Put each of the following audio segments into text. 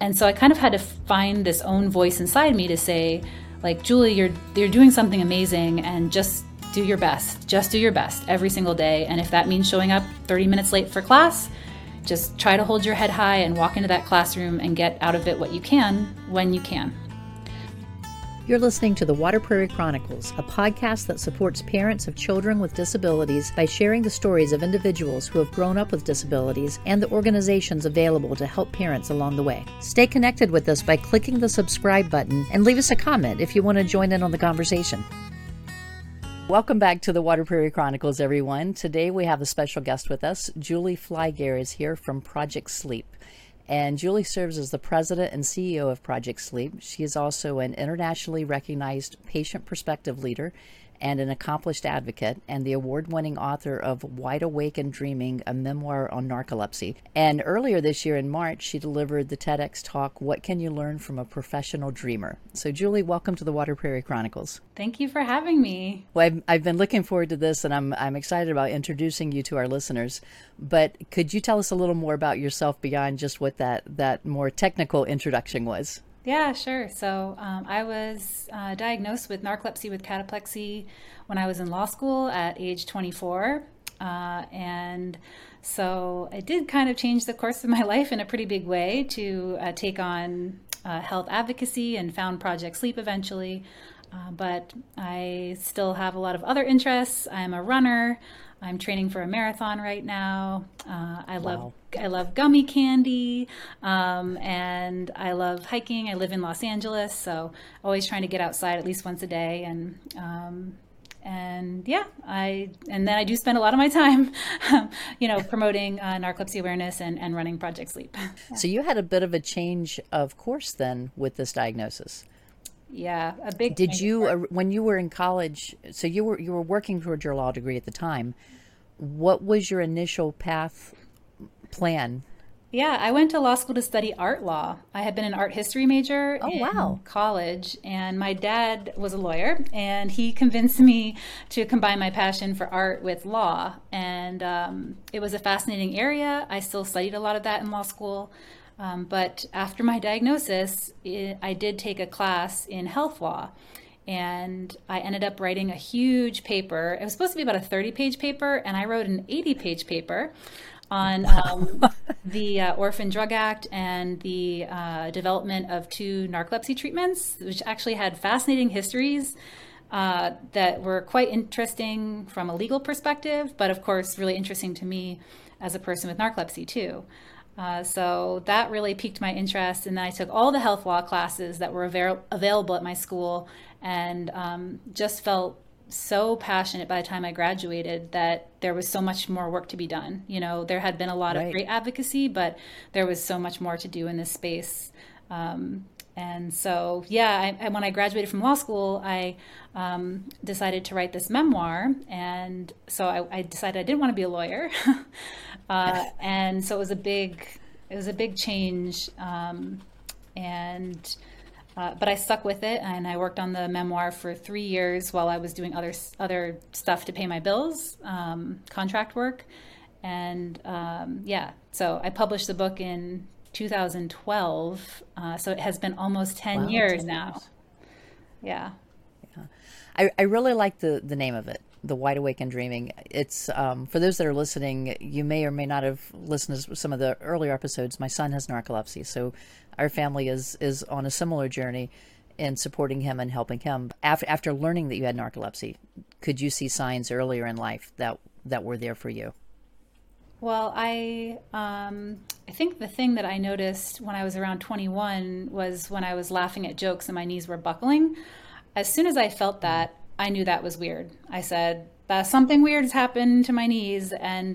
And so I kind of had to find this own voice inside me to say, like, Julie, you're doing something amazing, and just do your best. Just do your best every single day. And if that means showing up 30 minutes late for class, just try to hold your head high and walk into that classroom and get out of it what you can when you can. You're listening to the Water Prairie Chronicles, a podcast that supports parents of children with disabilities by sharing the stories of individuals who have grown up with disabilities and the organizations available to help parents along the way. Stay connected with us by clicking the subscribe button and leave us a comment if you want to join in on the conversation. Welcome back to the Water Prairie Chronicles, everyone. Today we have a special guest with us. Julie Flygare is here from Project Sleep. And Julie serves as the president and CEO of Project Sleep. She is also an internationally recognized patient perspective leader and an accomplished advocate, and the award-winning author of Wide Awake and Dreaming, a memoir on narcolepsy. And earlier this year in March, she delivered the TEDx talk, What Can You Learn from a Professional Dreamer? So Julie, welcome to the Water Prairie Chronicles. Thank you for having me. Well, I've been looking forward to this, and I'm excited about introducing you to our listeners. But could you tell us a little more about yourself beyond just what that more technical introduction was? Yeah, sure. So I was diagnosed with narcolepsy with cataplexy when I was in law school at age 24. And so I did kind of change the course of my life in a pretty big way to take on health advocacy and found Project Sleep eventually. But I still have a lot of other interests. I'm a runner. I'm training for a marathon right now. I love gummy candy, and I love hiking. I live in Los Angeles, so always trying to get outside at least once a day. And and then I do spend a lot of my time, promoting narcolepsy awareness and running Project Sleep. Yeah. So you had a bit of a change of course then with this diagnosis. Yeah, a big. Did you when you were in college? So you were working towards your law degree at the time. What was your initial path? Plan? Yeah, I went to law school to study art law. I had been an art history major in college, and my dad was a lawyer, and he convinced me to combine my passion for art with law. And it was a fascinating area. I still studied a lot of that in law school. But after my diagnosis, I did take a class in health law. And I ended up writing a huge paper. It was supposed to be about a 30-page paper, and I wrote an 80-page paper on the Orphan Drug Act and the development of two narcolepsy treatments, which actually had fascinating histories that were quite interesting from a legal perspective, but of course really interesting to me as a person with narcolepsy too. So that really piqued my interest, and then I took all the health law classes that were available at my school, and just felt so passionate by the time I graduated that there was so much more work to be done. You know, there had been a lot of great advocacy, but there was so much more to do in this space. And so, yeah, when I graduated from law school, I decided to write this memoir. And so I decided I didn't want to be a lawyer. And so it was a big change. But I stuck with it, and I worked on the memoir for 3 years while I was doing other stuff to pay my bills, contract work. And so I published the book in 2012. So it has been almost 10 years now. Yeah. I really like the name of it, the Wide Awake and Dreaming. It's for those that are listening, you may or may not have listened to some of the earlier episodes. My son has narcolepsy, so our family is on a similar journey in supporting him and helping him. After learning that you had narcolepsy, could you see signs earlier in life that were there for you? Well, I think the thing that I noticed when I was around 21 was when I was laughing at jokes and my knees were buckling. As soon as I felt that, I knew that was weird. I said, something weird has happened to my knees, and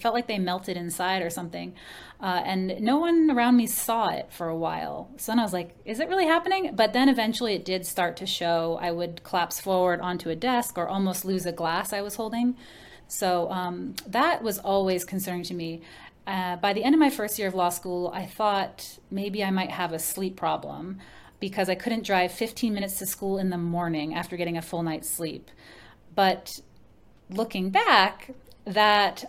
felt like they melted inside or something. And no one around me saw it for a while. So then I was like, is it really happening? But then eventually it did start to show. I would collapse forward onto a desk or almost lose a glass I was holding. So that was always concerning to me. By the end of my first year of law school, I thought maybe I might have a sleep problem because I couldn't drive 15 minutes to school in the morning after getting a full night's sleep. But looking back, that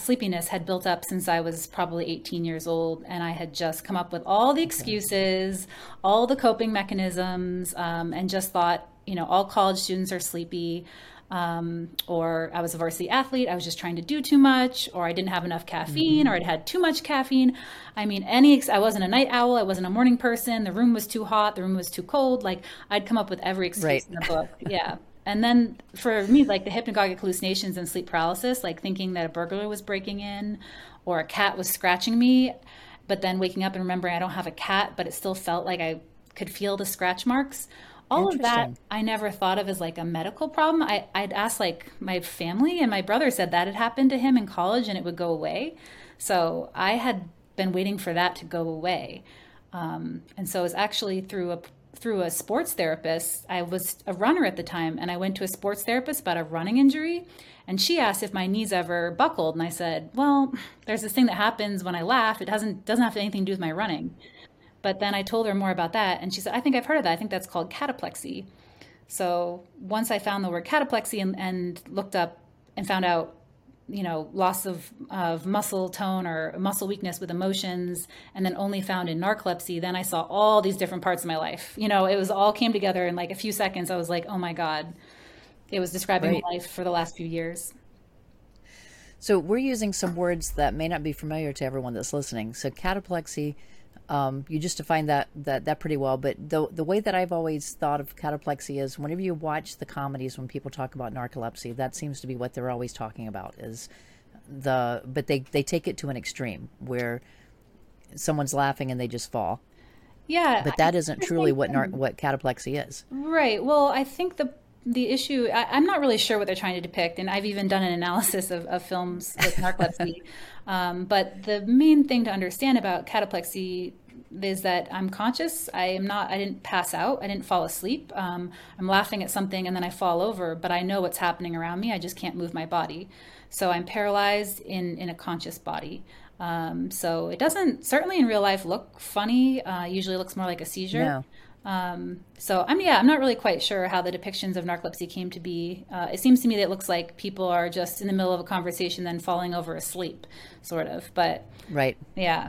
sleepiness had built up since I was probably 18 years old, and I had just come up with all the excuses, all the coping mechanisms, and just thought, you know, all college students are sleepy, or I was a varsity athlete, I was just trying to do too much, or I didn't have enough caffeine, or I'd had too much caffeine. I mean, I wasn't a night owl, I wasn't a morning person, the room was too hot, the room was too cold, like I'd come up with every excuse in the book. Yeah. And then for me, like the hypnagogic hallucinations and sleep paralysis, like thinking that a burglar was breaking in or a cat was scratching me, but then waking up and remembering I don't have a cat, but it still felt like I could feel the scratch marks. All of that I never thought of as like a medical problem. I'd asked like my family, and my brother said that had happened to him in college and it would go away. So I had been waiting for that to go away. And so it was actually through a sports therapist. I was a runner at the time, and I went to a sports therapist about a running injury, and she asked if my knees ever buckled, and I said, well, there's this thing that happens when I laugh. It doesn't have anything to do with my running. But then I told her more about that, and she said, I think I've heard of that. I think that's called cataplexy. So once I found the word cataplexy and looked up and found out, you know, loss of muscle tone or muscle weakness with emotions, and then only found in narcolepsy, then I saw all these different parts of my life. You know, it was all came together in like a few seconds. I was like, oh my God, it was describing my life for the last few years. So we're using some words that may not be familiar to everyone that's listening. So cataplexy, you just defined that pretty well, but the way that I've always thought of cataplexy is whenever you watch the comedies, when people talk about narcolepsy, that seems to be what they're always talking about is but they take it to an extreme where someone's laughing and they just fall. Yeah. But that isn't truly what cataplexy is. Right. Well, I think the issue, I'm not really sure what they're trying to depict, and I've even done an analysis of films with narcolepsy. But the main thing to understand about cataplexy is that I'm conscious. I didn't pass out. I didn't fall asleep. I'm laughing at something and then I fall over, but I know what's happening around me. I just can't move my body. So I'm paralyzed in a conscious body. So it doesn't, certainly in real life, look funny. Usually looks more like a seizure. No. I'm not really quite sure how the depictions of narcolepsy came to be. It seems to me that it looks like people are just in the middle of a conversation, then falling over asleep, sort of, but. Right. Yeah.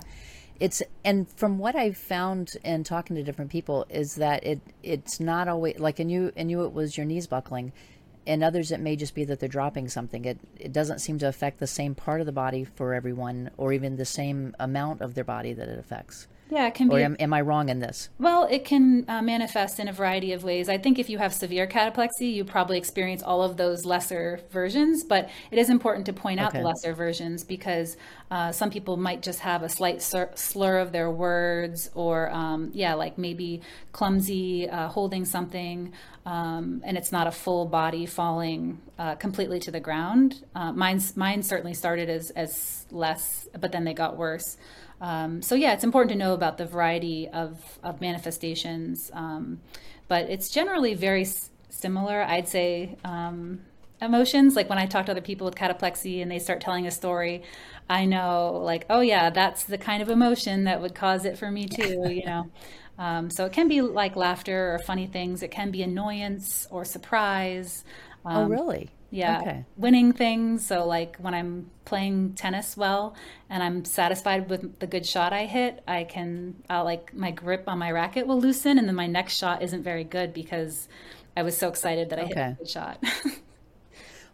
And from what I've found in talking to different people is that it's not always, like in you it was your knees buckling. In others, it may just be that they're dropping something. It doesn't seem to affect the same part of the body for everyone, or even the same amount of their body that it affects. Yeah, it can be. Or am I wrong in this? Well, it can manifest in a variety of ways. I think if you have severe cataplexy, you probably experience all of those lesser versions, but it is important to point out the lesser versions, because some people might just have a slight slur of their words, or like maybe clumsy, holding something, and it's not a full body falling completely to the ground. Mine certainly started as less, but then they got worse. It's important to know about the variety of manifestations, but it's generally very similar, I'd say, emotions. Like when I talk to other people with cataplexy and they start telling a story, I know like, oh yeah, that's the kind of emotion that would cause it for me too, you know? So it can be like laughter or funny things. It can be annoyance or surprise. Oh, really? Yeah. Okay. Winning things. So like when I'm playing tennis well and I'm satisfied with the good shot I hit, my grip on my racket will loosen, and then my next shot isn't very good because I was so excited that I hit a good shot.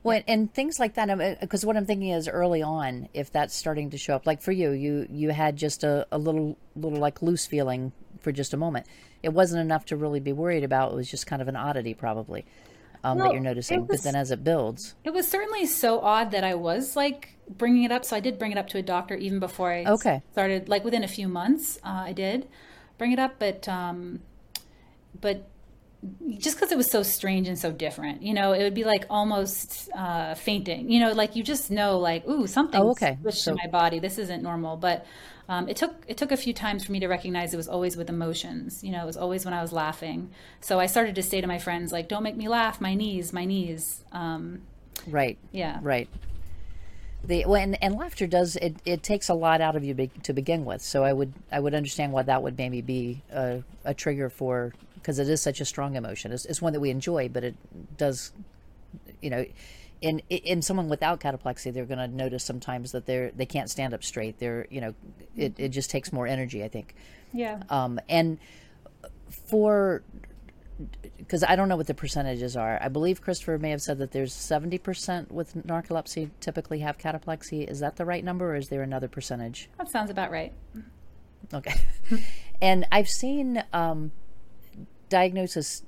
Well, and things like that, because what I'm thinking is early on, if that's starting to show up, like for you had just a little like loose feeling for just a moment. It wasn't enough to really be worried about. It was just kind of an oddity probably. That you're noticing, but then as it builds. It was certainly so odd that I was like bringing it up. So I did bring it up to a doctor even before I started, like within a few months, I did bring it up, but just because it was so strange and so different, you know, it would be like almost fainting, you know, like you just know like, ooh, something switched in my body. This isn't normal. But it took a few times for me to recognize it was always with emotions. You know, it was always when I was laughing. So I started to say to my friends, like, don't make me laugh, my knees, my knees. Right. Yeah. Right. And laughter does, it takes a lot out of you to begin with. So I would understand why that would maybe be a trigger for, because it is such a strong emotion. It's one that we enjoy, but it does, you know, in someone without cataplexy, they're going to notice sometimes that they can't stand up straight. They're, you know, it just takes more energy, I think. Yeah. And for, because I don't know what the percentages are. I believe Christopher may have said that there's 70% with narcolepsy typically have cataplexy. Is that the right number, or is there another percentage? That sounds about right. Okay. And I've seen diagnosis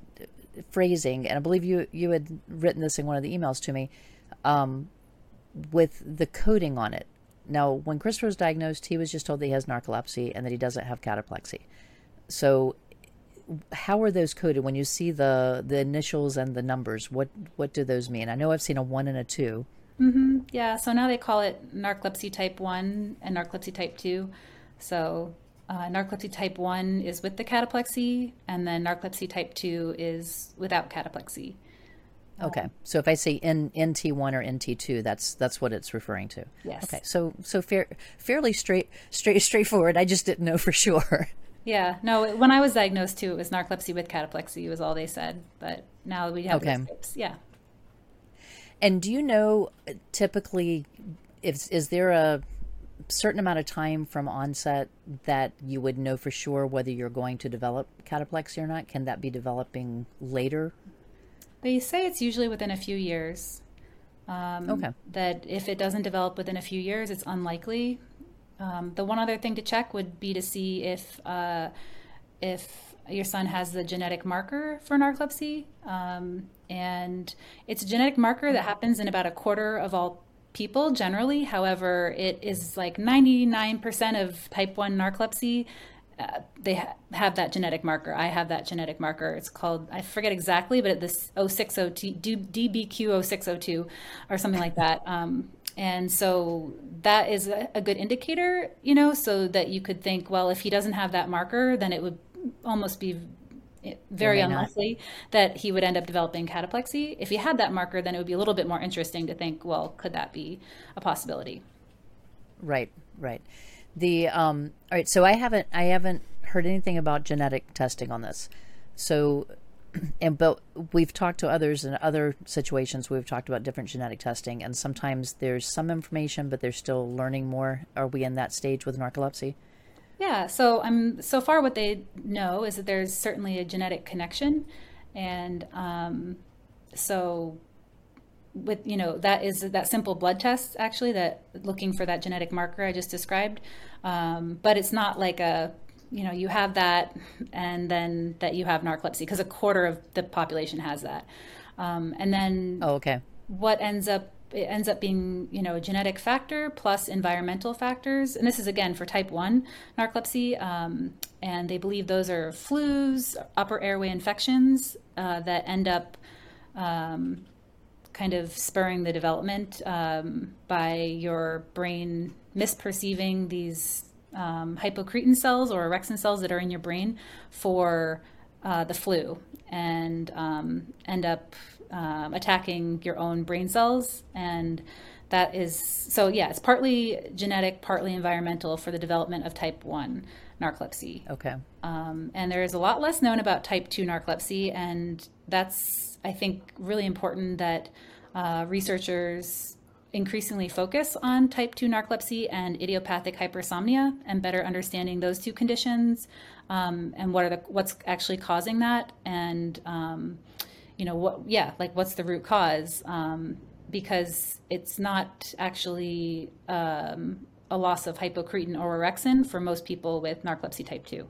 phrasing, and I believe you had written this in one of the emails to me, with the coding on it. Now, when Christopher was diagnosed, he was just told that he has narcolepsy and that he doesn't have cataplexy. So how are those coded? When you see the initials and the numbers, what do those mean? I know I've seen a 1 and a 2. Mm-hmm. Yeah, so now they call it narcolepsy type 1 and narcolepsy type 2. So narcolepsy type 1 is with the cataplexy, and then narcolepsy type 2 is without cataplexy. Okay, so if I say NT1 or NT2, that's what it's referring to. Yes. Okay, so fairly straightforward. I just didn't know for sure. Yeah, no, when I was diagnosed too, it was narcolepsy with cataplexy was all they said, but now we have those types. Yeah. And do you know, typically, is there a certain amount of time from onset that you would know for sure whether you're going to develop cataplexy or not? Can that be developing later? They say it's usually within a few years. That if it doesn't develop within a few years, it's unlikely. The one other thing to check would be to see if your son has the genetic marker for narcolepsy. And it's a genetic marker that happens in about a quarter of all people generally. However, it is like 99% of type 1 narcolepsy. They have that genetic marker. I have that genetic marker. It's called, I forget exactly, but this DBQ0602 or something like that. And so that is a good indicator, you know, so that you could think, well, if he doesn't have that marker, then it would almost be very unlikely that he would end up developing cataplexy. If he had that marker, then it would be a little bit more interesting to think, well, could that be a possibility? Right. All right. So I haven't heard anything about genetic testing on this. So, but we've talked to others in other situations. We've talked about different genetic testing, and sometimes there's some information, but they're still learning more. Are we in that stage with narcolepsy? Yeah. So so far what they know is that there's certainly a genetic connection. And so with, you know, that is that simple blood test actually that looking for that genetic marker I just described. But it's not like you know, you have that and then that you have narcolepsy, because a quarter of the population has that. And then what ends up being, you know, a genetic factor plus environmental factors. And this is again for type 1 narcolepsy. And they believe those are flus, upper airway infections that end up kind of spurring the development by your brain misperceiving these hypocretin cells or orexin cells that are in your brain for the flu, and end up attacking your own brain cells. And that is, so yeah, it's partly genetic, partly environmental for the development of type 1 narcolepsy. Okay. And there is a lot less known about type 2 narcolepsy, and that's, I think, really important that researchers increasingly focus on type 2 narcolepsy and idiopathic hypersomnia, and better understanding those two conditions, and what's actually causing that, and you know, what's the root cause, because it's not actually a loss of hypocretin or orexin for most people with narcolepsy type 2.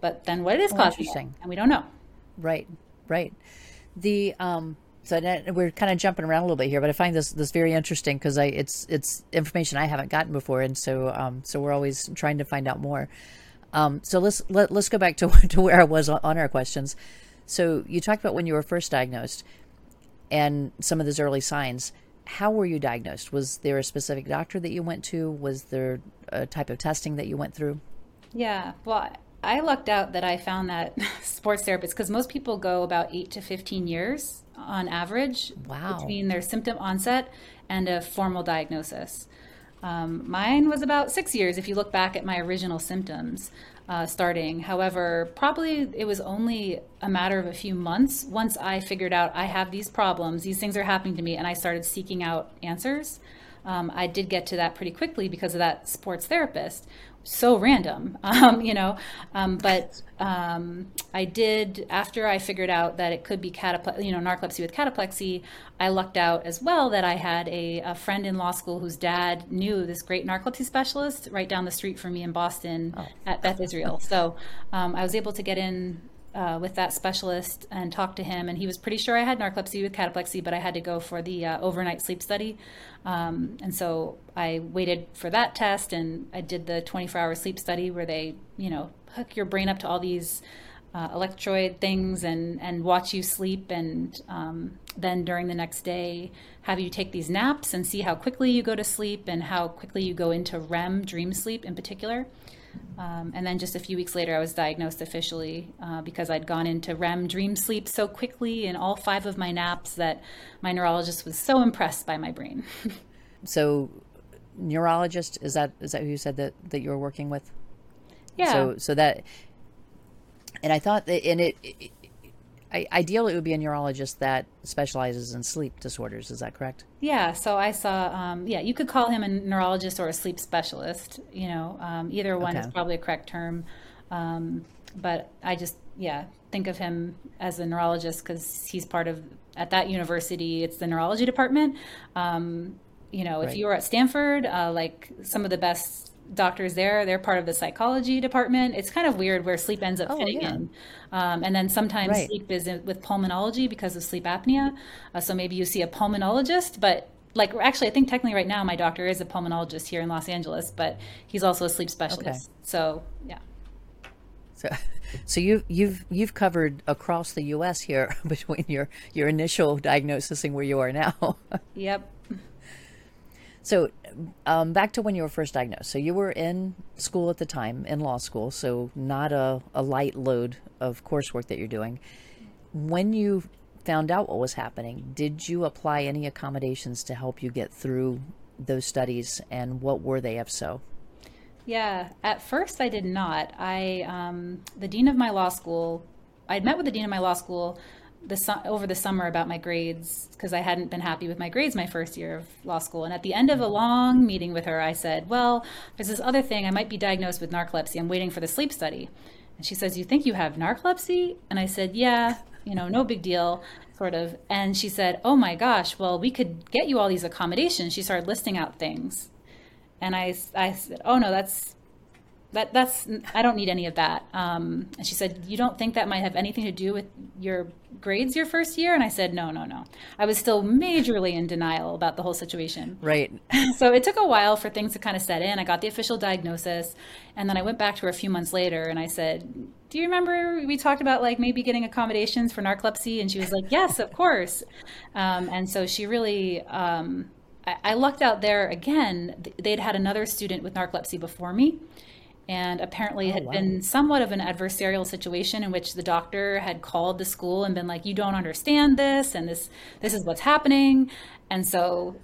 But then what it is causing it, and we don't know. Right. So we're kind of jumping around a little bit here, but I find this very interesting, because it's information I haven't gotten before, and so we're always trying to find out more. So let's go back to where I was on our questions. So you talked about when you were first diagnosed and some of those early signs. How were you diagnosed? Was there a specific doctor that you went to? Was there a type of testing that you went through? Yeah, well, I lucked out that I found that sports therapist, because most people go about 8 to 15 years on average between their symptom onset and a formal diagnosis. Mine was about 6 years if you look back at my original symptoms starting. However, probably it was only a matter of a few months once I figured out I have these problems, these things are happening to me, and I started seeking out answers. I did get to that pretty quickly because of that sports therapist. So random, but I did, after I figured out that it could be narcolepsy with cataplexy, I lucked out as well that I had a friend in law school whose dad knew this great narcolepsy specialist right down the street from me in Boston at Beth Israel. So I was able to get in with that specialist and talk to him, and he was pretty sure I had narcolepsy with cataplexy, but I had to go for the overnight sleep study, and so I waited for that test, and I did the 24-hour sleep study where they hook your brain up to all these electrode things and watch you sleep, and then during the next day have you take these naps and see how quickly you go to sleep and how quickly you go into REM, dream sleep in particular. And then just a few weeks later, I was diagnosed officially because I'd gone into REM dream sleep so quickly in all 5 of my naps that my neurologist was so impressed by my brain. So neurologist, is that who you said that you were working with? Yeah. So that, and I thought that, and ideally it would be a neurologist that specializes in sleep disorders. Is that correct? Yeah. So I saw, you could call him a neurologist or a sleep specialist, either one is probably a correct term. But I just, think of him as a neurologist because he's part of, at that university, it's the neurology department. If you were at Stanford, like some of the best doctors there, they're part of the psychology department. It's kind of weird where sleep ends up fitting in. And then sometimes sleep is with pulmonology because of sleep apnea. So maybe you see a pulmonologist, but I think technically right now my doctor is a pulmonologist here in Los Angeles, but he's also a sleep specialist. Okay. So, yeah. So you've covered across the US here between your initial diagnosis and where you are now. Yep. So back to when you were first diagnosed. So you were in school at the time, in law school, so not a light load of coursework that you're doing. When you found out what was happening, did you apply any accommodations to help you get through those studies, and what were they, if so? Yeah, at first I did not. I'd met with the dean of my law school over the summer about my grades because I hadn't been happy with my grades my first year of law school. And at the end of a long meeting with her, I said, well, there's this other thing. I might be diagnosed with narcolepsy. I'm waiting for the sleep study. And she says, you think you have narcolepsy? And I said, yeah, no big deal, sort of. And she said, oh my gosh, well, we could get you all these accommodations. She started listing out things. And I said, oh no, I don't need any of that. And she said, you don't think that might have anything to do with your grades your first year? And I said, no. I was still majorly in denial about the whole situation. Right. So it took a while for things to kind of set in. I got the official diagnosis, and then I went back to her a few months later and I said, do you remember we talked about maybe getting accommodations for narcolepsy? And she was like, yes, of course. And so she really, I lucked out there again. They'd had another student with narcolepsy before me. And apparently had been somewhat of an adversarial situation in which the doctor had called the school and been like, you don't understand this, and this is what's happening. And so,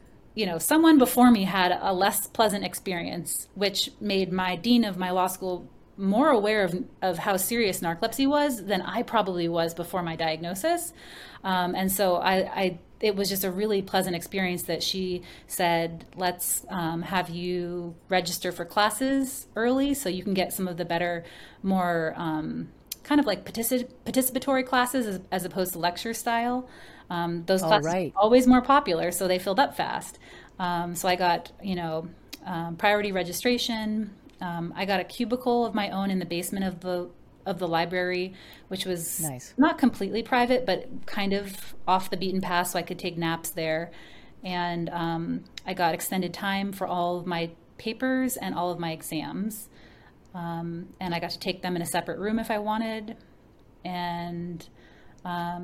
someone before me had a less pleasant experience, which made my dean of my law school more aware of how serious narcolepsy was than I probably was before my diagnosis. And so it was just a really pleasant experience that she said, let's have you register for classes early so you can get some of the better, more kind of like participatory classes as opposed to lecture style. Those classes are always more popular, so they filled up fast. So I got, priority registration. I got a cubicle of my own in the basement of the library, which was not completely private, but kind of off the beaten path, so I could take naps there. And I got extended time for all of my papers and all of my exams. And I got to take them in a separate room if I wanted. And I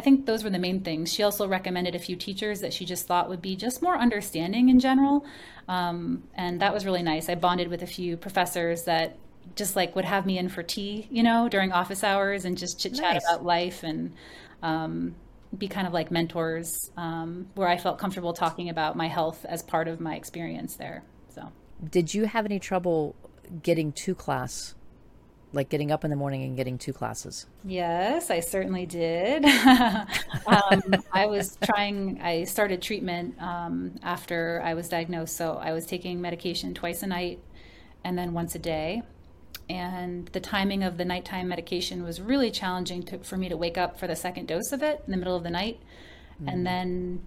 think those were the main things. She also recommended a few teachers that she just thought would be just more understanding in general. And that was really nice. I bonded with a few professors that just would have me in for tea, during office hours and just chit chat about life. And be kind of like mentors, where I felt comfortable talking about my health as part of my experience there. So, did you have any trouble getting to class, like getting up in the morning and getting to classes? Yes, I certainly did. I started treatment after I was diagnosed. So I was taking medication twice a night and then once a day. And the timing of the nighttime medication was really challenging for me to wake up for the second dose of it in the middle of the night. Mm-hmm. And then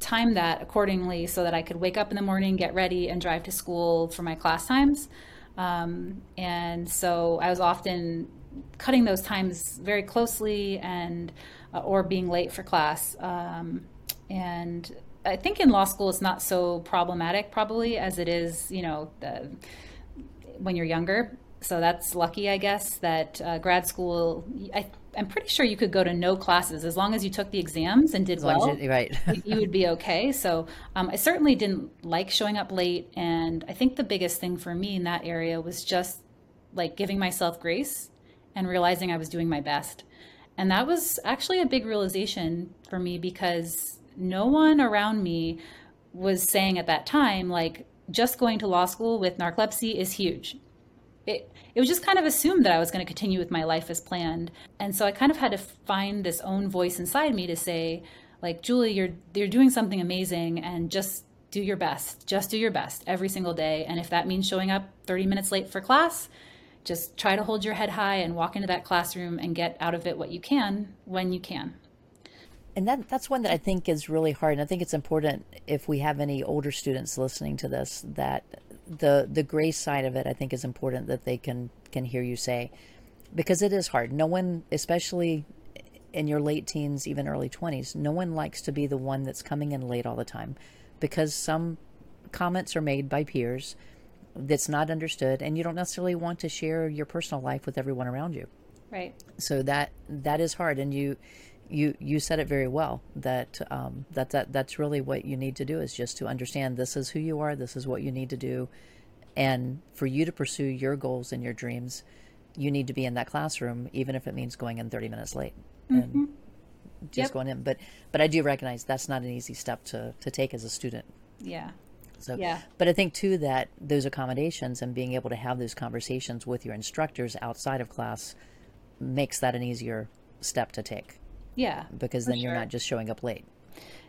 time that accordingly so that I could wake up in the morning, get ready, and drive to school for my class times. And so I was often cutting those times very closely and or being late for class. And I think in law school it's not so problematic probably as it is, when you're younger. So that's lucky, I guess, that grad school, I'm pretty sure you could go to no classes as long as you took the exams and did well. Right. You would be okay. So I certainly didn't like showing up late. And I think the biggest thing for me in that area was just like giving myself grace and realizing I was doing my best. And that was actually a big realization for me because no one around me was saying at that time, like, just going to law school with narcolepsy is huge. It was just kind of assumed that I was going to continue with my life as planned. And so I kind of had to find this own voice inside me to say, like, Julie, you're doing something amazing, and just do your best. Just do your best every single day. And if that means showing up 30 minutes late for class, just try to hold your head high and walk into that classroom and get out of it what you can when you can. And that's one that I think is really hard. And I think it's important, if we have any older students listening to this, that the grace side of it, I think, is important that they can hear you say, because it is hard. No one, especially in your late teens, even early 20s, no one likes to be the one that's coming in late all the time, because some comments are made by peers that's not understood, and you don't necessarily want to share your personal life with everyone around you. Right. So that is hard. And you said it very well, that that's really what you need to do, is just to understand this is who you are, this is what you need to do, and for you to pursue your goals and your dreams, you need to be in that classroom, even if it means going in 30 minutes late. Mm-hmm. And just going in. But I do recognize that's not an easy step to take as a student. Yeah. So, yeah. But I think too that those accommodations and being able to have those conversations with your instructors outside of class makes that an easier step to take. Yeah. Because then you're not just showing up late.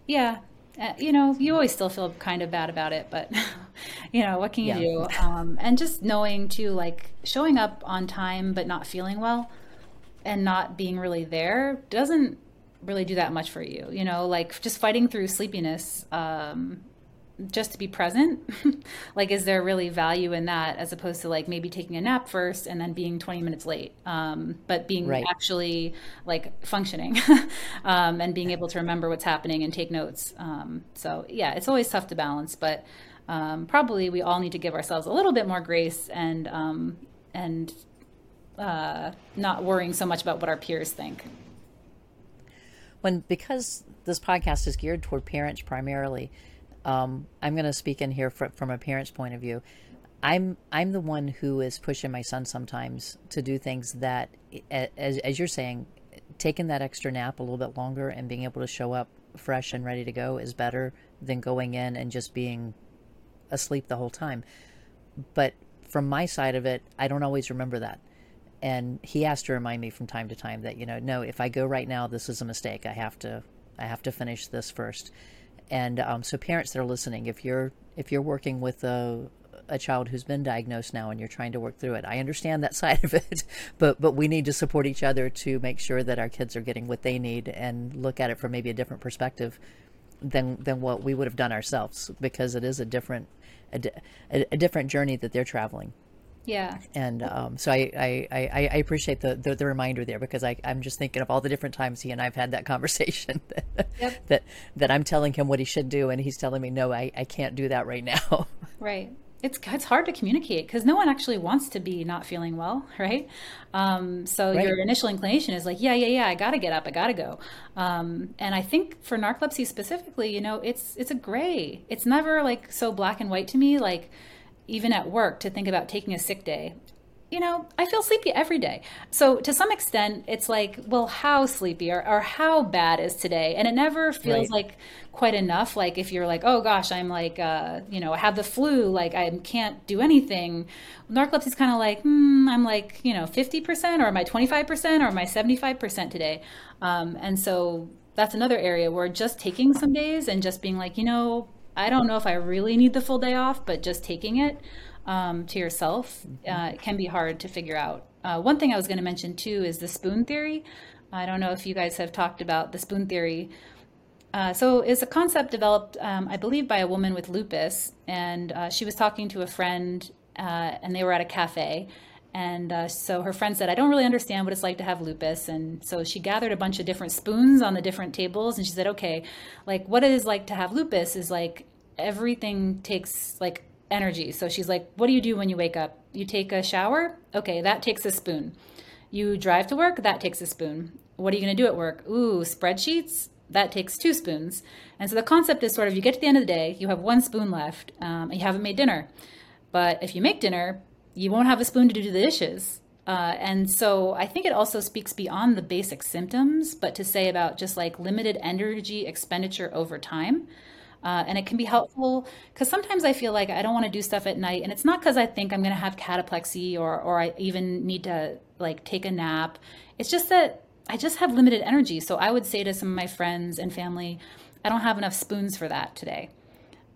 Yeah. You always still feel kind of bad about it, but what can you do? And just knowing too, like, showing up on time but not feeling well and not being really there doesn't really do that much for you. Like, just fighting through sleepiness, just to be present. Like, is there really value in that, as opposed to like maybe taking a nap first and then being 20 minutes late, but being actually like functioning, and being able to remember what's happening and take notes. So yeah, it's always tough to balance, but probably we all need to give ourselves a little bit more grace and not worrying so much about what our peers think. Because this podcast is geared toward parents primarily, I'm going to speak in here from a parent's point of view. I'm the one who is pushing my son sometimes to do things that, as you're saying, taking that extra nap a little bit longer and being able to show up fresh and ready to go is better than going in and just being asleep the whole time. But from my side of it, I don't always remember that. And he has to remind me from time to time that, no, if I go right now, this is a mistake. I have to finish this first. And so parents that are listening, if you're working with a child who's been diagnosed now and you're trying to work through it, I understand that side of it, but we need to support each other to make sure that our kids are getting what they need and look at it from maybe a different perspective than what we would have done ourselves, because it is a different journey that they're traveling. Yeah. And so I appreciate the reminder there, because I'm just thinking of all the different times he and I've had that conversation that I'm telling him what he should do, and he's telling me, no, I can't do that right now. Right. It's hard to communicate because no one actually wants to be not feeling well, right? So your initial inclination is like, yeah, I got to get up, I got to go. And I think for narcolepsy specifically, it's a gray. It's never like so black and white to me, like, even at work, to think about taking a sick day, you know, I feel sleepy every day. So to some extent, it's like, well, how sleepy or how bad is today? And it never feels like quite enough. Like if you're like, oh gosh, I'm like, you know, I have the flu, like I can't do anything. Narcolepsy is kind of like, I'm like, you know, 50% or am I 25% or am I 75% today? And so that's another area where just taking some days and just being like, you know, I don't know if I really need the full day off, but just taking it to yourself, it can be hard to figure out. One thing I was going to mention too is the spoon theory. I don't know if you guys have talked about the spoon theory. So it's a concept developed, I believe, by a woman with lupus. And she was talking to a friend and they were at a cafe. And so her friend said, I don't really understand what it's like to have lupus. And so she gathered a bunch of different spoons on the different tables. And she said, okay, like what it is like to have lupus is like everything takes like energy. So she's like, what do you do when you wake up? You take a shower? Okay, that takes a spoon. You drive to work? That takes a spoon. What are you going to do at work? Ooh, spreadsheets? That takes 2 spoons. And so the concept is sort of you get to the end of the day, you have 1 spoon left, and you haven't made dinner. But if you make dinner, you won't have a spoon to do the dishes. And so I think it also speaks beyond the basic symptoms, but to say about just like limited energy expenditure over time. And it can be helpful because sometimes I feel like I don't want to do stuff at night. And it's not because I think I'm going to have cataplexy or I even need to like take a nap. It's just that I just have limited energy. So I would say to some of my friends and family, I don't have enough spoons for that today.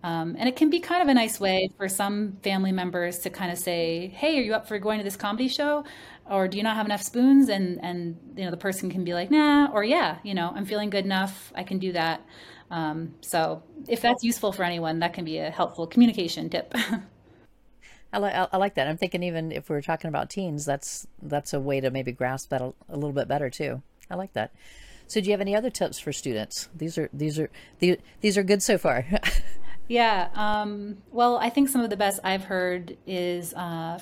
And it can be kind of a nice way for some family members to kind of say, hey, are you up for going to this comedy show? Or do you not have enough spoons? And you know, the person can be like, nah, or yeah, you know, I'm feeling good enough. I can do that. So if that's useful for anyone, that can be a helpful communication tip. I like that. I'm thinking even if we're talking about teens, that's a way to maybe grasp that a little bit better too. I like that. So do you have any other tips for students? These are good so far. Yeah. Well, I think some of the best I've heard is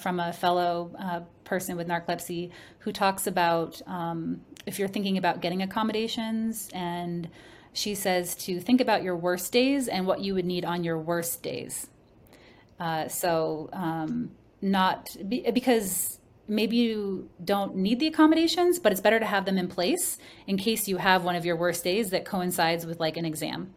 from a fellow person with narcolepsy who talks about if you're thinking about getting accommodations, and she says to think about your worst days and what you would need on your worst days. Because maybe you don't need the accommodations, but it's better to have them in place in case you have one of your worst days that coincides with like an exam.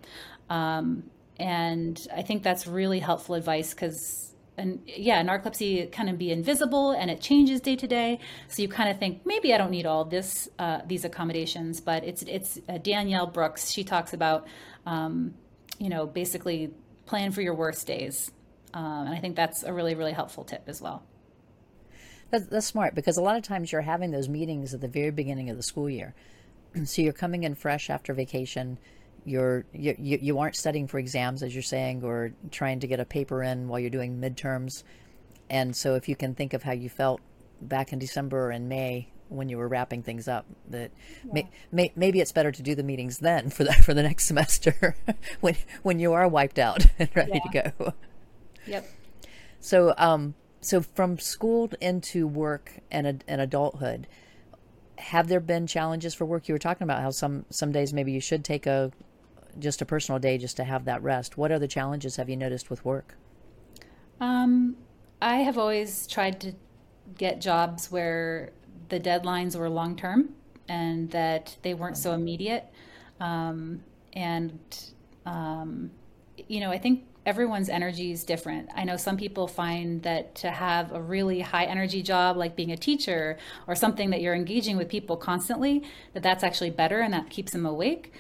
And I think that's really helpful advice because, narcolepsy kind of be invisible and it changes day to day. So you kind of think, maybe I don't need all this, these accommodations, but it's Danielle Brooks. She talks about, basically plan for your worst days. And I think that's a really, really helpful tip as well. That's smart because a lot of times you're having those meetings at the very beginning of the school year. So you're coming in fresh after vacation. You aren't studying for exams, as you're saying, or trying to get a paper in while you're doing midterms. And so if you can think of how you felt back in December and May when you were wrapping things up, maybe it's better to do the meetings then for the next semester when you are wiped out and ready to go. Yep. So from school into work and adulthood, have there been challenges for work? You were talking about how some days maybe you should take a personal day just to have that rest. What other challenges have you noticed with work? I have always tried to get jobs where the deadlines were long-term and that they weren't so immediate. I think everyone's energy is different. I know some people find that to have a really high energy job, like being a teacher or something that you're engaging with people constantly, that's actually better and that keeps them awake.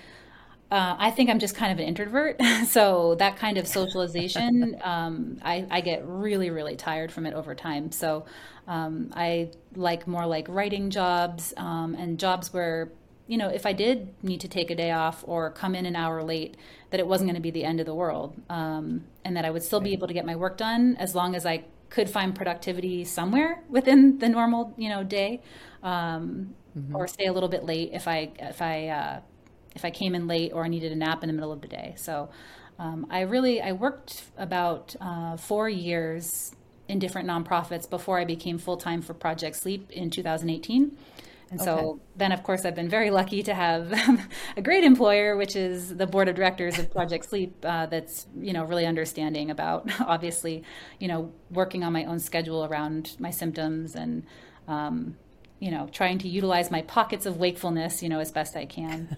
I think I'm just kind of an introvert. So that kind of socialization, I get really, really tired from it over time. So I like more like writing jobs and jobs where, you know, if I did need to take a day off or come in an hour late, that it wasn't going to be the end of the world, and that I would still be able to get my work done as long as I could find productivity somewhere within the normal, day, or stay a little bit late if I came in late or I needed a nap in the middle of the day. So I worked about 4 years in different nonprofits before I became full time for Project Sleep in 2018. And so then, of course, I've been very lucky to have a great employer, which is the board of directors of Project Sleep, that's, you know, really understanding about, obviously, you know, working on my own schedule around my symptoms and, you know, trying to utilize my pockets of wakefulness, you know, as best I can.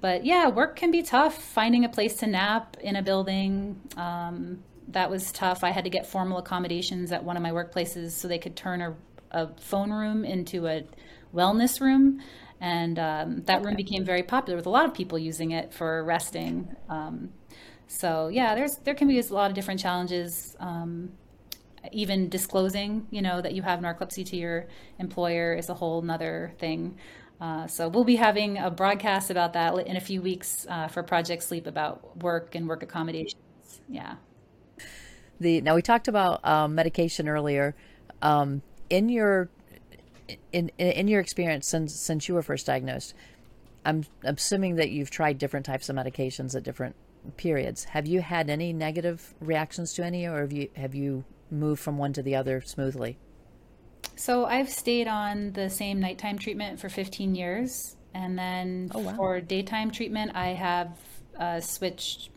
But yeah, work can be tough. Finding a place to nap in a building, that was tough. I had to get formal accommodations at one of my workplaces so they could turn a phone room into a wellness room. And that room became very popular with a lot of people using it for resting. So yeah, there can be a lot of different challenges. Even disclosing, you know, that you have narcolepsy to your employer is a whole nother thing. So we'll be having a broadcast about that in a few weeks for Project Sleep about work and work accommodations. Yeah. Now we talked about medication earlier. In your experience since you were first diagnosed, I'm assuming that you've tried different types of medications at different periods. Have you had any negative reactions to any, or have you moved from one to the other smoothly? So I've stayed on the same nighttime treatment for 15 years, and then for daytime treatment, I have switched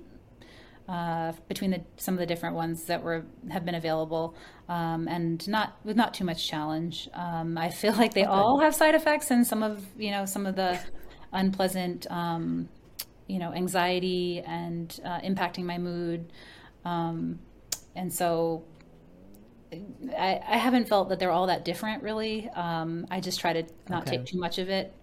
between some of the different ones that have been available, and not too much challenge. I feel like they all have side effects, and some of the unpleasant, anxiety and impacting my mood, and so I haven't felt that they're all that different, really. I just try to not take too much of it.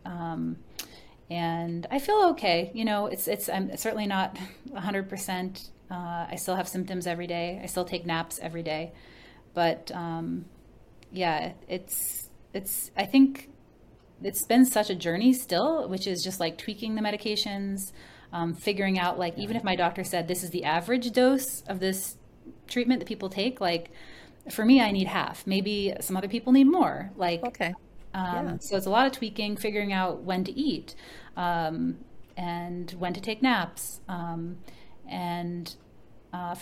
And I feel okay. You know, I'm certainly not 100%. I still have symptoms every day. I still take naps every day, but I think it's been such a journey still, which is just like tweaking the medications, figuring out, like, even if my doctor said this is the average dose of this treatment that people take, like, for me, I need half. Maybe some other people need more. Like, so it's a lot of tweaking, figuring out when to eat, and when to take naps. For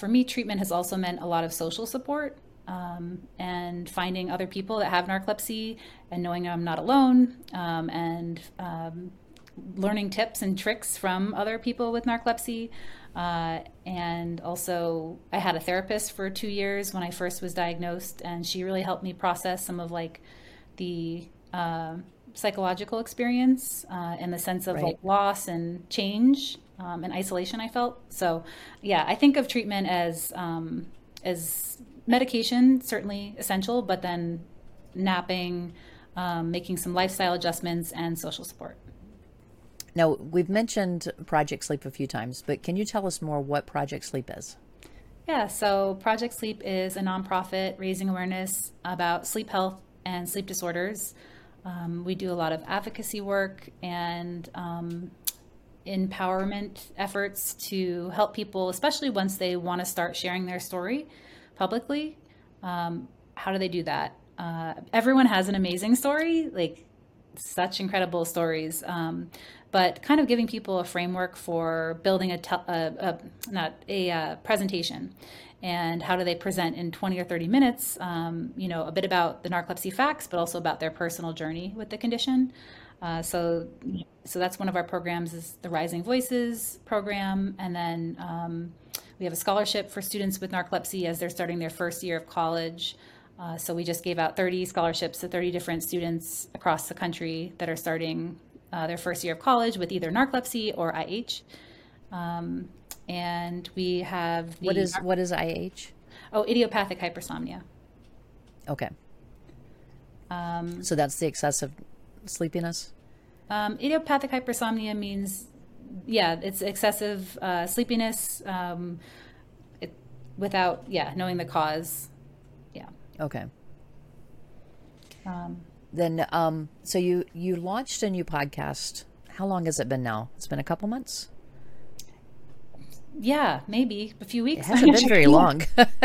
me, treatment has also meant a lot of social support, and finding other people that have narcolepsy and knowing I'm not alone, and learning tips and tricks from other people with narcolepsy. And also I had a therapist for 2 years when I first was diagnosed, and she really helped me process some of, like, the psychological experience, in the sense of like loss and change, and isolation I felt. So yeah, I think of treatment as medication, certainly essential, but then napping, making some lifestyle adjustments, and social support. Now, we've mentioned Project Sleep a few times, but can you tell us more what Project Sleep is? Yeah, so Project Sleep is a nonprofit raising awareness about sleep health and sleep disorders. We do a lot of advocacy work and empowerment efforts to help people, especially once they want to start sharing their story publicly. How do they do that? Everyone has an amazing story, like such incredible stories. But kind of giving people a framework for building a presentation, and how do they present in 20 or 30 minutes, a bit about the narcolepsy facts, but also about their personal journey with the condition. So that's one of our programs, is the Rising Voices program. And then we have a scholarship for students with narcolepsy as they're starting their first year of college. So we just gave out 30 scholarships to 30 different students across the country that are starting their first year of college with either narcolepsy or IH. And we have what is IH? Oh, idiopathic hypersomnia. Okay. So that's the excessive sleepiness? Idiopathic hypersomnia means, it's excessive sleepiness without knowing the cause. Yeah. Okay. So you launched a new podcast. How long has it been now? It's been a couple months? Yeah, maybe a few weeks. It hasn't been very long.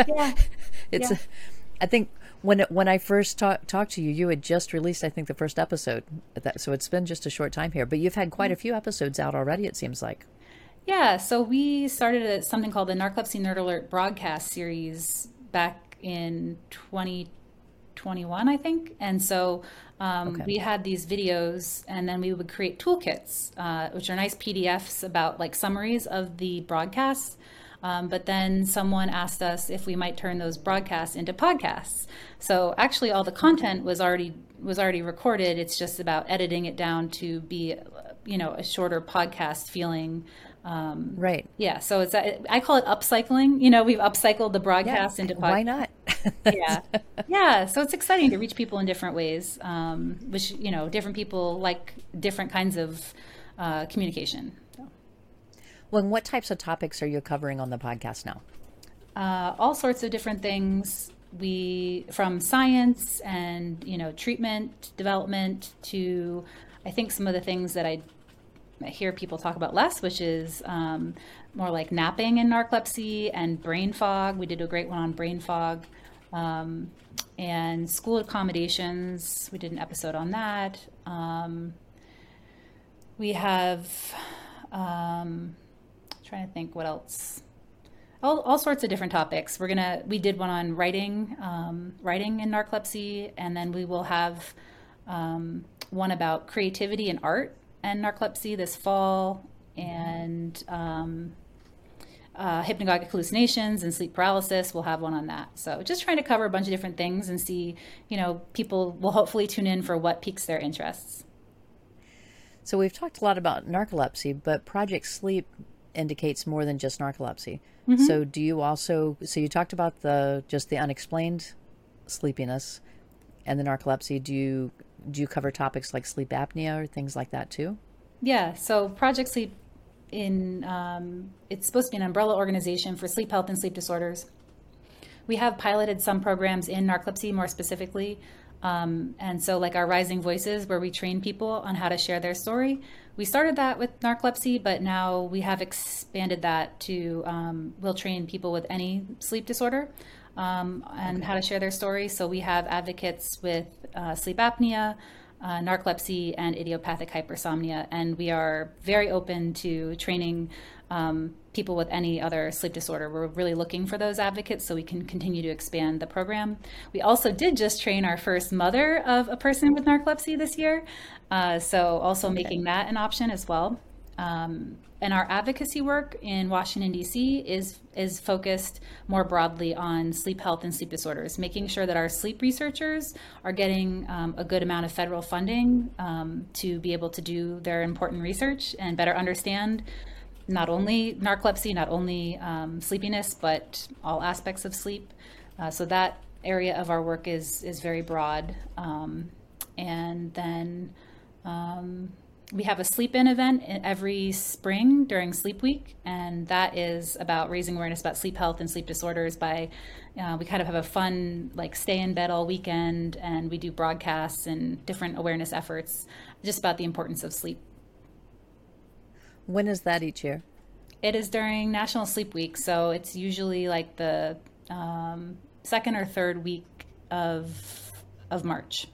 Yeah. I think when I first talked to you, you had just released, I think, the first episode. So it's been just a short time here, but you've had quite a few episodes out already, it seems like. Yeah. So we started something called the Narcolepsy Nerd Alert broadcast series back in 2020. 21, I think. And so we had these videos, and then we would create toolkits, which are nice PDFs about like summaries of the broadcasts. But then someone asked us if we might turn those broadcasts into podcasts. So actually all the content was already recorded. It's just about editing it down to be, you know, a shorter podcast feeling. Right. Yeah. So it's, I call it upcycling. You know, we've upcycled the broadcast into podcasts. Why not? Yeah. Yeah. So it's exciting to reach people in different ways, which, you know, different people like different kinds of communication. Well, and what types of topics are you covering on the podcast now? All sorts of different things. From science and, you know, treatment development to, I think, some of the things that I hear people talk about less, which is more like napping and narcolepsy and brain fog. We did a great one on brain fog, and school accommodations. We did an episode on that. We have... trying to think what else, all sorts of different topics. We did one on writing, writing in narcolepsy, and then we will have one about creativity and art and narcolepsy this fall, and hypnagogic hallucinations and sleep paralysis. We'll have one on that. So just trying to cover a bunch of different things and see, you know, people will hopefully tune in for what piques their interests. So we've talked a lot about narcolepsy, but Project Sleep indicates more than just narcolepsy. Mm-hmm. So do you also, so you talked about the unexplained sleepiness and the narcolepsy. Do you cover topics like sleep apnea or things like that too? Yeah. So Project Sleep it's supposed to be an umbrella organization for sleep health and sleep disorders. We have piloted some programs in narcolepsy more specifically. And so like our Rising Voices, where we train people on how to share their story. We started that with narcolepsy, but now we have expanded that to, we'll train people with any sleep disorder, and how to share their story. So we have advocates with sleep apnea, narcolepsy, and idiopathic hypersomnia. And we are very open to training people with any other sleep disorder. We're really looking for those advocates so we can continue to expand the program. We also did just train our first mother of a person with narcolepsy this year. So also making that an option as well. And our advocacy work in Washington, D.C. is focused more broadly on sleep health and sleep disorders, making sure that our sleep researchers are getting a good amount of federal funding to be able to do their important research and better understand not only narcolepsy, not only sleepiness, but all aspects of sleep. So that area of our work is very broad. And then we have a sleep-in event every spring during Sleep Week, and that is about raising awareness about sleep health and sleep disorders by, we kind of have a fun, like, stay in bed all weekend, and we do broadcasts and different awareness efforts just about the importance of sleep. When is that each year? It is during National Sleep Week, so it's usually like the second or third week of March.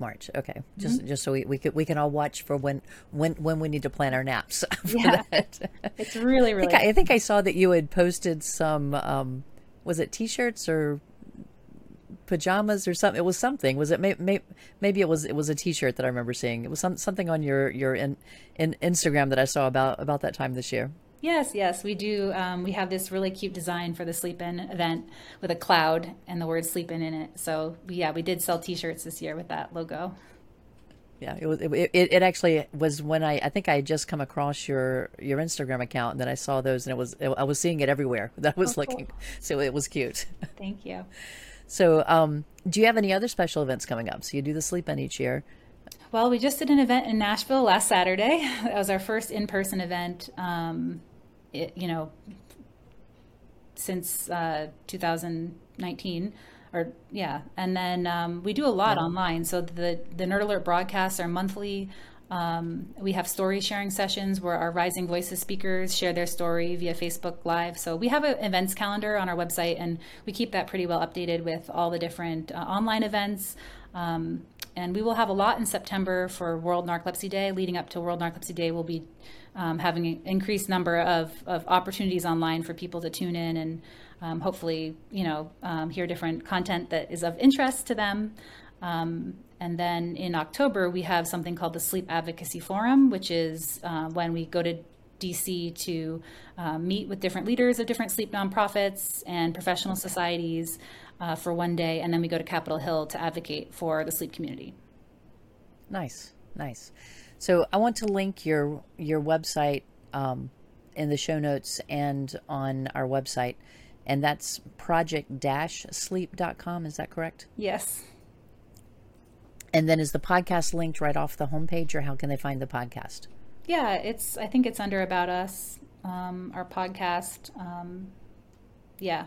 March. Okay. Just so we can all watch for when we need to plan our naps. That. It's really I think I saw that you had posted some, was it t-shirts or pajamas or something? It was something. Was it maybe it was a t-shirt that I remember seeing. It was something on your in Instagram that I saw about that time this year. Yes, we do. We have this really cute design for the sleep-in event with a cloud and the word sleep-in in it. So yeah, we did sell t-shirts this year with that logo. Yeah, it actually was when I think I had just come across your Instagram account, and then I saw those, and I was seeing it everywhere that I was looking. Cool. So it was cute. Thank you. So do you have any other special events coming up? So you do the sleep-in each year. Well, we just did an event in Nashville last Saturday. That was our first in-person event. Since 2019 and then we do a lot online. So the Nerd Alert broadcasts are monthly. We have story sharing sessions where our Rising Voices speakers share their story via Facebook Live. So we have an events calendar on our website, and we keep that pretty well updated with all the different online events. And we will have a lot in September for World Narcolepsy Day. Leading up to World Narcolepsy Day, we'll be having an increased number of opportunities online for people to tune in and hopefully, hear different content that is of interest to them. And then in October, we have something called the Sleep Advocacy Forum, which is when we go to DC to meet with different leaders of different sleep nonprofits and professional societies for one day. And then we go to Capitol Hill to advocate for the sleep community. Nice, nice. So I want to link your website in the show notes and on our website. And that's project-sleep.com. Is that correct? Yes. And then is the podcast linked right off the homepage, or how can they find the podcast? Yeah, I think it's under About Us, our podcast. Yeah.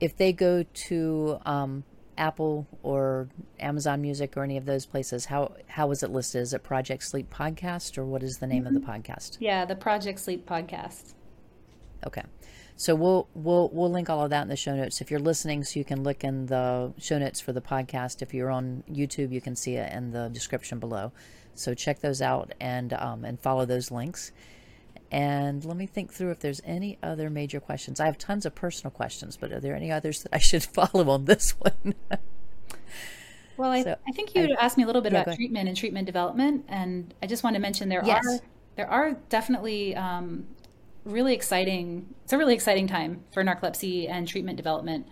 If they go to Apple or Amazon Music or any of those places, how is it listed? Is it Project Sleep Podcast, or what is the name of the podcast? Yeah, the Project Sleep Podcast. Okay. So we'll link all of that in the show notes if you're listening, so you can look in the show notes for the podcast. If you're on YouTube, you can see it in the description below. So check those out and follow those links. And let me think through if there's any other major questions. I have tons of personal questions, but are there any others that I should follow on this one? Well, I think you asked me a little bit about treatment and treatment development, and I just want to mention there are definitely it's a really exciting time for narcolepsy and treatment development.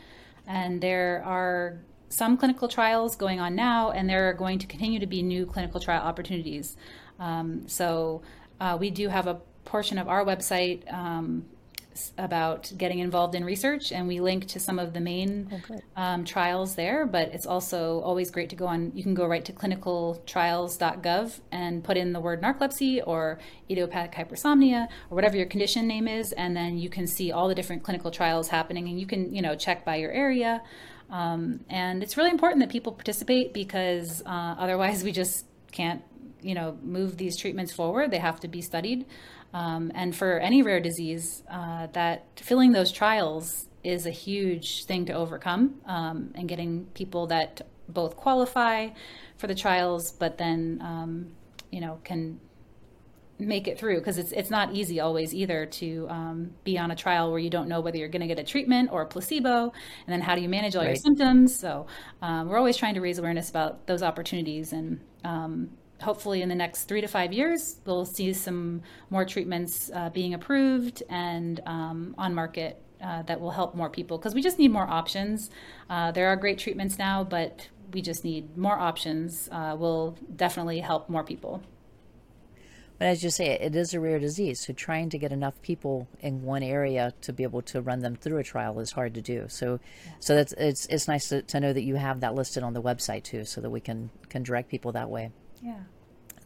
And there are some clinical trials going on now, and there are going to continue to be new clinical trial opportunities. So we do have a portion of our website about getting involved in research, and we link to some of the main trials there, but it's also always great to go on. You can go right to clinicaltrials.gov and put in the word narcolepsy or idiopathic hypersomnia or whatever your condition name is, and then you can see all the different clinical trials happening, and you can check by your area, and it's really important that people participate, because otherwise we just can't move these treatments forward. They have to be studied. And for any rare disease, that filling those trials is a huge thing to overcome, and getting people that both qualify for the trials, but then, can make it through, because it's not easy always either to be on a trial where you don't know whether you're going to get a treatment or a placebo, and then how do you manage all your symptoms? So we're always trying to raise awareness about those opportunities, and hopefully in the next 3 to 5 years, we'll see some more treatments being approved and on market that will help more people, because we just need more options. There are great treatments now, but we just need more options. Will definitely help more people. But as you say, it is a rare disease, so trying to get enough people in one area to be able to run them through a trial is hard to do. So that's it's nice to know that you have that listed on the website too, so that we can direct people that way. Yeah.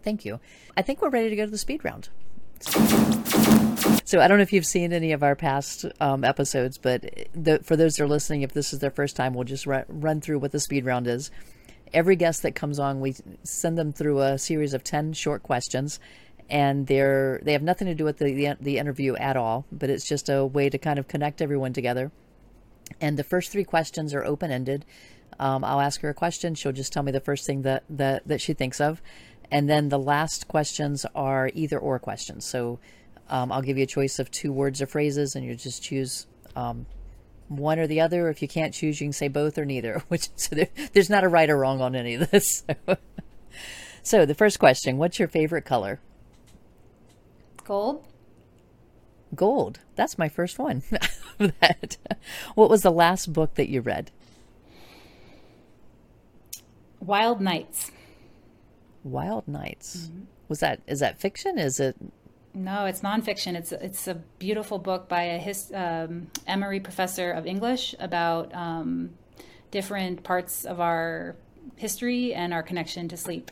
Thank you. I think we're ready to go to the speed round. So I don't know if you've seen any of our past episodes, but for those that are listening, if this is their first time, we'll just run through what the speed round is. Every guest that comes on, we send them through a series of 10 short questions, and they have nothing to do with the interview at all, but it's just a way to kind of connect everyone together. And the first 3 questions are open-ended. I'll ask her a question. She'll just tell me the first thing that she thinks of. And then the last questions are either or questions. So I'll give you a choice of 2 words or phrases, and you just choose one or the other. If you can't choose, you can say both or neither. There's not a right or wrong on any of this. So the first question, what's your favorite color? Gold. Gold. That's my first one. What was the last book that you read? Wild Nights. Wild Nights. Mm-hmm. Is that fiction? Is it? No, it's nonfiction. It's a beautiful book by a Emory professor of English about different parts of our history and our connection to sleep.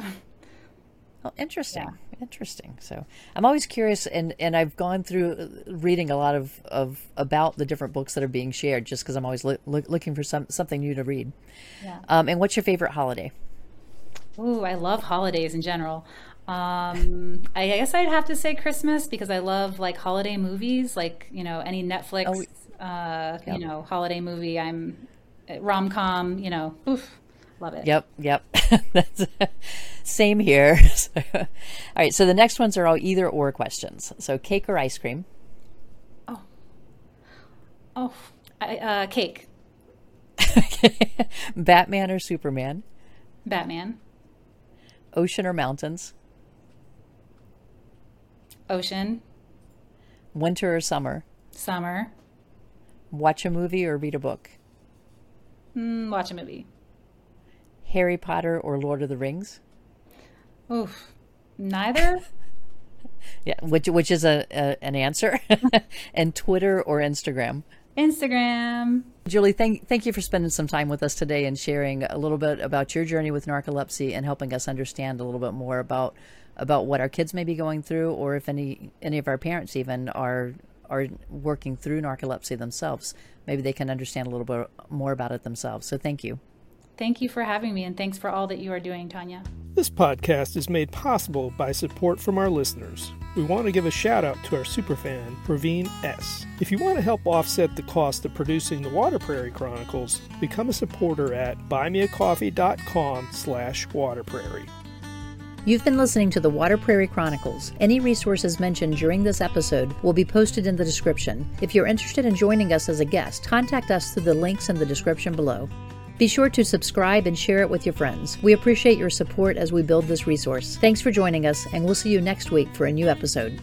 Oh, interesting. Yeah. Interesting. So I'm always curious, and I've gone through reading a lot of about the different books that are being shared, just because I'm always looking for something new to read. Yeah. And what's your favorite holiday? Ooh, I love holidays in general. I guess I'd have to say Christmas, because I love like holiday movies, like, any Netflix, yep. Holiday movie. I'm rom-com, oof. Love it. Yep. Same here. All right. So the next ones are all either or questions. So cake or ice cream? Oh, Cake. Batman or Superman? Batman. Ocean or mountains? Ocean. Winter or summer? Summer. Watch a movie or read a book? Watch a movie. Harry Potter or Lord of the Rings? Oof. Neither? Yeah, which is an answer. And Twitter or Instagram? Instagram. Julie, thank you for spending some time with us today and sharing a little bit about your journey with narcolepsy and helping us understand a little bit more about what our kids may be going through, or if any of our parents even are working through narcolepsy themselves. Maybe they can understand a little bit more about it themselves. So thank you. Thank you for having me, and thanks for all that you are doing, Tanya. This podcast is made possible by support from our listeners. We want to give a shout out to our superfan, Praveen S. If you want to help offset the cost of producing the Water Prairie Chronicles, become a supporter at buymeacoffee.com/Water Prairie. You've been listening to the Water Prairie Chronicles. Any resources mentioned during this episode will be posted in the description. If you're interested in joining us as a guest, contact us through the links in the description below. Be sure to subscribe and share it with your friends. We appreciate your support as we build this resource. Thanks for joining us, and we'll see you next week for a new episode.